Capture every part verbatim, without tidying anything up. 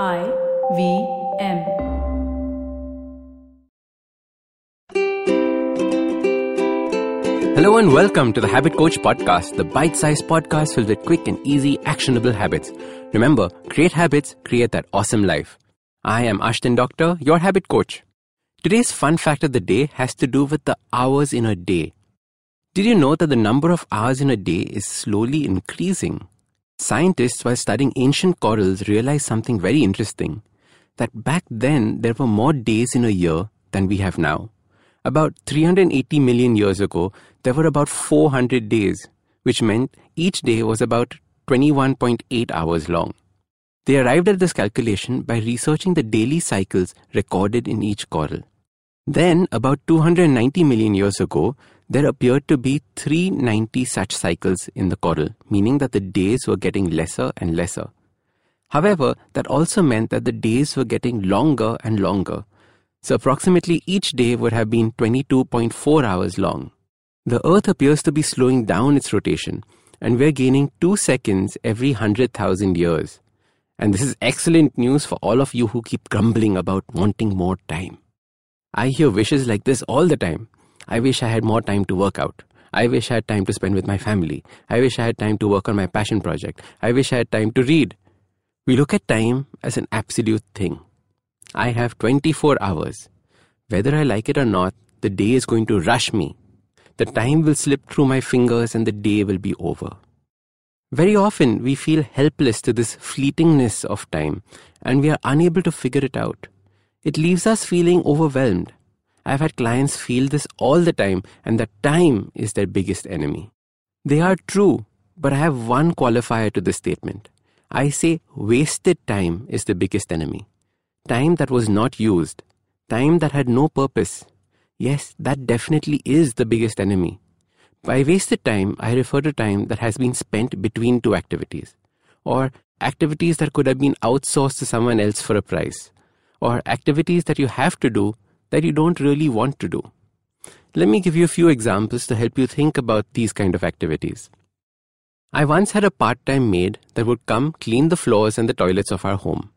I V M. Hello and welcome to the Habit Coach podcast, the bite-sized podcast filled with quick and easy, actionable habits. Remember, create habits, create that awesome life. I am Ashdin Doctor, your Habit Coach. Today's fun fact of the day has to do with the hours in a day. Did you know that the number of hours in a day is slowly increasing? Scientists, while studying ancient corals, realized something very interesting, that back then there were more days in a year than we have now. About three hundred eighty million years ago, there were about four hundred days, which meant each day was about twenty-one point eight hours long. They arrived at this calculation by researching the daily cycles recorded in each coral. Then, about two hundred ninety million years ago, there appeared to be three hundred ninety such cycles in the coral, meaning that the days were getting lesser and lesser. However, that also meant that the days were getting longer and longer. So approximately each day would have been twenty-two point four hours long. The Earth appears to be slowing down its rotation, and we're gaining two seconds every one hundred thousand years. And this is excellent news for all of you who keep grumbling about wanting more time. I hear wishes like this all the time. I wish I had more time to work out. I wish I had time to spend with my family. I wish I had time to work on my passion project. I wish I had time to read. We look at time as an absolute thing. I have twenty-four hours. Whether I like it or not, the day is going to rush me. The time will slip through my fingers and the day will be over. Very often, we feel helpless to this fleetingness of time and we are unable to figure it out. It leaves us feeling overwhelmed. I've had clients feel this all the time, and that time is their biggest enemy. They are true, but I have one qualifier to this statement. I say wasted time is the biggest enemy. Time that was not used. Time that had no purpose. Yes, that definitely is the biggest enemy. By wasted time, I refer to time that has been spent between two activities, or activities that could have been outsourced to someone else for a price, or activities that you have to do that you don't really want to do. Let me give you a few examples to help you think about these kind of activities. I once had a part-time maid that would come clean the floors and the toilets of our home.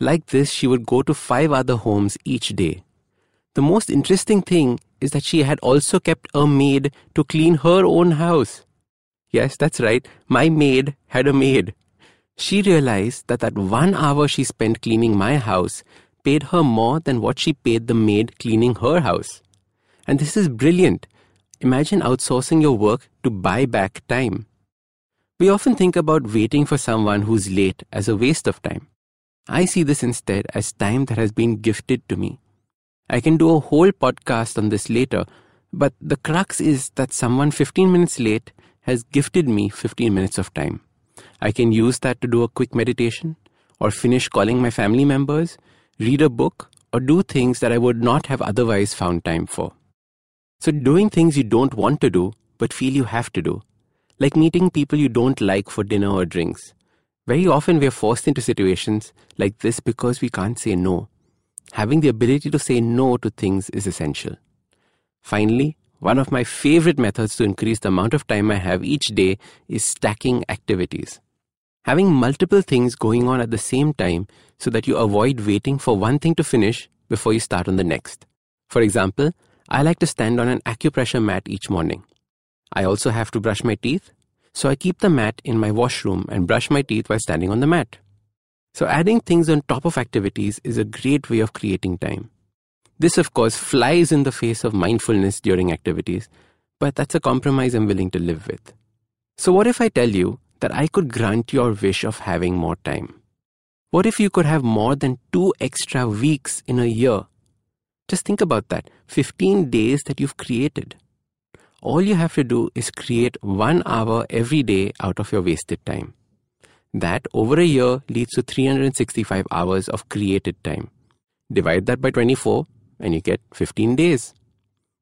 Like this, she would go to five other homes each day. The most interesting thing is that she had also kept a maid to clean her own house. Yes, that's right, my maid had a maid. She realized that that one hour she spent cleaning my house paid her more than what she paid the maid cleaning her house. And this is brilliant. Imagine outsourcing your work to buy back time. We often think about waiting for someone who's late as a waste of time. I see this instead as time that has been gifted to me. I can do a whole podcast on this later, but the crux is that someone fifteen minutes late has gifted me fifteen minutes of time. I can use that to do a quick meditation, or finish calling my family members, read a book, or do things that I would not have otherwise found time for. So doing things you don't want to do, but feel you have to do. Like meeting people you don't like for dinner or drinks. Very often we are forced into situations like this because we can't say no. Having the ability to say no to things is essential. Finally, one of my favorite methods to increase the amount of time I have each day is stacking activities. Having multiple things going on at the same time so that you avoid waiting for one thing to finish before you start on the next. For example, I like to stand on an acupressure mat each morning. I also have to brush my teeth, so I keep the mat in my washroom and brush my teeth while standing on the mat. So adding things on top of activities is a great way of creating time. This, of course, flies in the face of mindfulness during activities, but that's a compromise I'm willing to live with. So what if I tell you that I could grant your wish of having more time? What if you could have more than two extra weeks in a year? Just think about that, fifteen days that you've created. All you have to do is create one hour every day out of your wasted time. That, over a year, leads to three hundred sixty-five hours of created time. Divide that by twenty-four and you get fifteen days.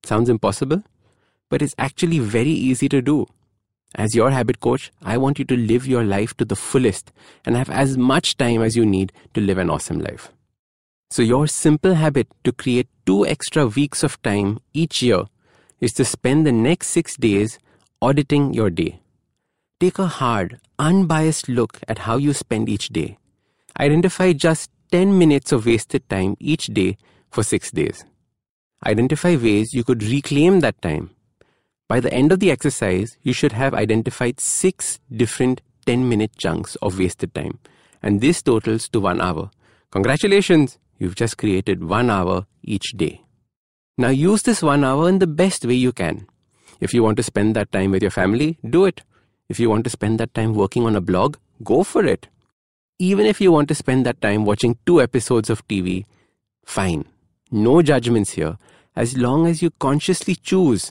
Sounds impossible, but it's actually very easy to do. As your habit coach, I want you to live your life to the fullest and have as much time as you need to live an awesome life. So your simple habit to create two extra weeks of time each year is to spend the next six days auditing your day. Take a hard, unbiased look at how you spend each day. Identify just ten minutes of wasted time each day for six days. Identify ways you could reclaim that time. By the end of the exercise, you should have identified six different ten-minute chunks of wasted time. And this totals to one hour. Congratulations, you've just created one hour each day. Now use this one hour in the best way you can. If you want to spend that time with your family, do it. If you want to spend that time working on a blog, go for it. Even if you want to spend that time watching two episodes of T V, fine. No judgments here, as long as you consciously choose